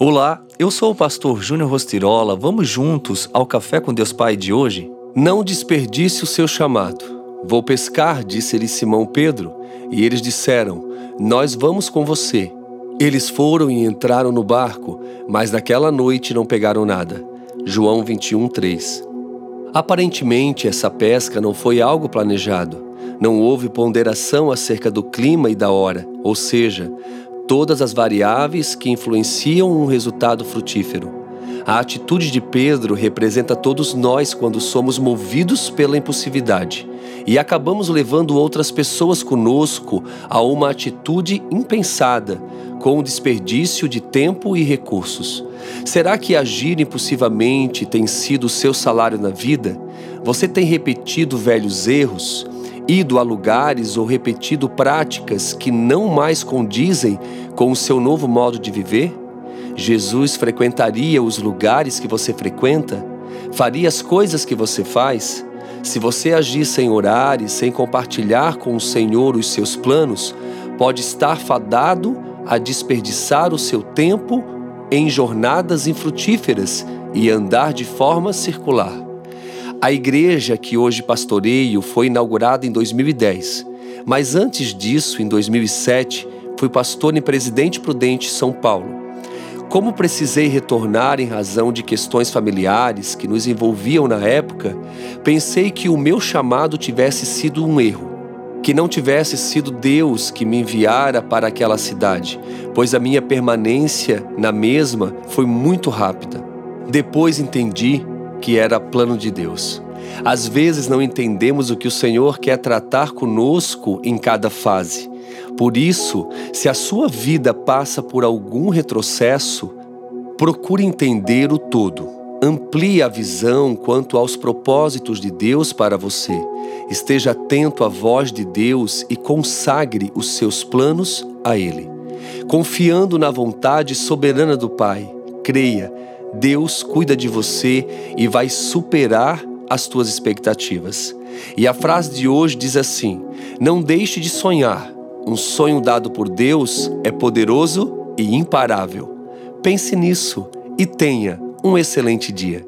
Olá, eu sou o pastor Júnior Rostirola. Vamos juntos ao Café com Deus Pai de hoje? Não desperdice o seu chamado. Vou pescar, disse-lhe Simão Pedro, e eles disseram, nós vamos com você. Eles foram e entraram no barco, mas naquela noite não pegaram nada. João 21, 3. Aparentemente, essa pesca não foi algo planejado. Não houve ponderação acerca do clima e da hora, ou seja, todas as variáveis que influenciam um resultado frutífero. A atitude de Pedro representa todos nós quando somos movidos pela impulsividade e acabamos levando outras pessoas conosco a uma atitude impensada, com o desperdício de tempo e recursos. Será que agir impulsivamente tem sido o seu salário na vida? Você tem repetido velhos erros? Ido a lugares ou repetido práticas que não mais condizem com o seu novo modo de viver? Jesus frequentaria os lugares que você frequenta? Faria as coisas que você faz? Se você agir sem orar e sem compartilhar com o Senhor os seus planos, pode estar fadado a desperdiçar o seu tempo em jornadas infrutíferas e andar de forma circular. A igreja que hoje pastoreio foi inaugurada em 2010, mas antes disso, em 2007, fui pastor em Presidente Prudente, São Paulo. Como precisei retornar em razão de questões familiares que nos envolviam na época, pensei que o meu chamado tivesse sido um erro, que não tivesse sido Deus que me enviara para aquela cidade, pois a minha permanência na mesma foi muito rápida. Depois entendi que era plano de Deus. Às vezes não entendemos o que o Senhor quer tratar conosco em cada fase. Por isso, se a sua vida passa por algum retrocesso, procure entender o todo. Amplie a visão quanto aos propósitos de Deus para você. Esteja atento à voz de Deus e consagre os seus planos a Ele. Confiando na vontade soberana do Pai, creia, Deus cuida de você e vai superar as tuas expectativas. E a frase de hoje diz assim, não deixe de sonhar. Um sonho dado por Deus é poderoso e imparável. Pense nisso e tenha um excelente dia.